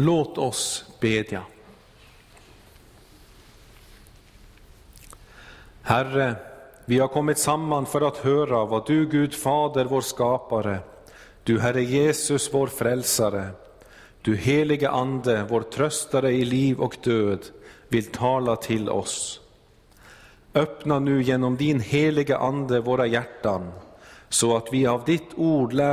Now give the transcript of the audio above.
Låt oss bedja. Herre, vi har kommit samman för att höra vad du, Gud Fader, vår skapare, du Herre Jesus, vår frälsare, du helige Ande, vår tröstare i liv och död, vill tala till oss. Öppna nu genom din heliga Ande våra hjärtan, så att vi av ditt ord lär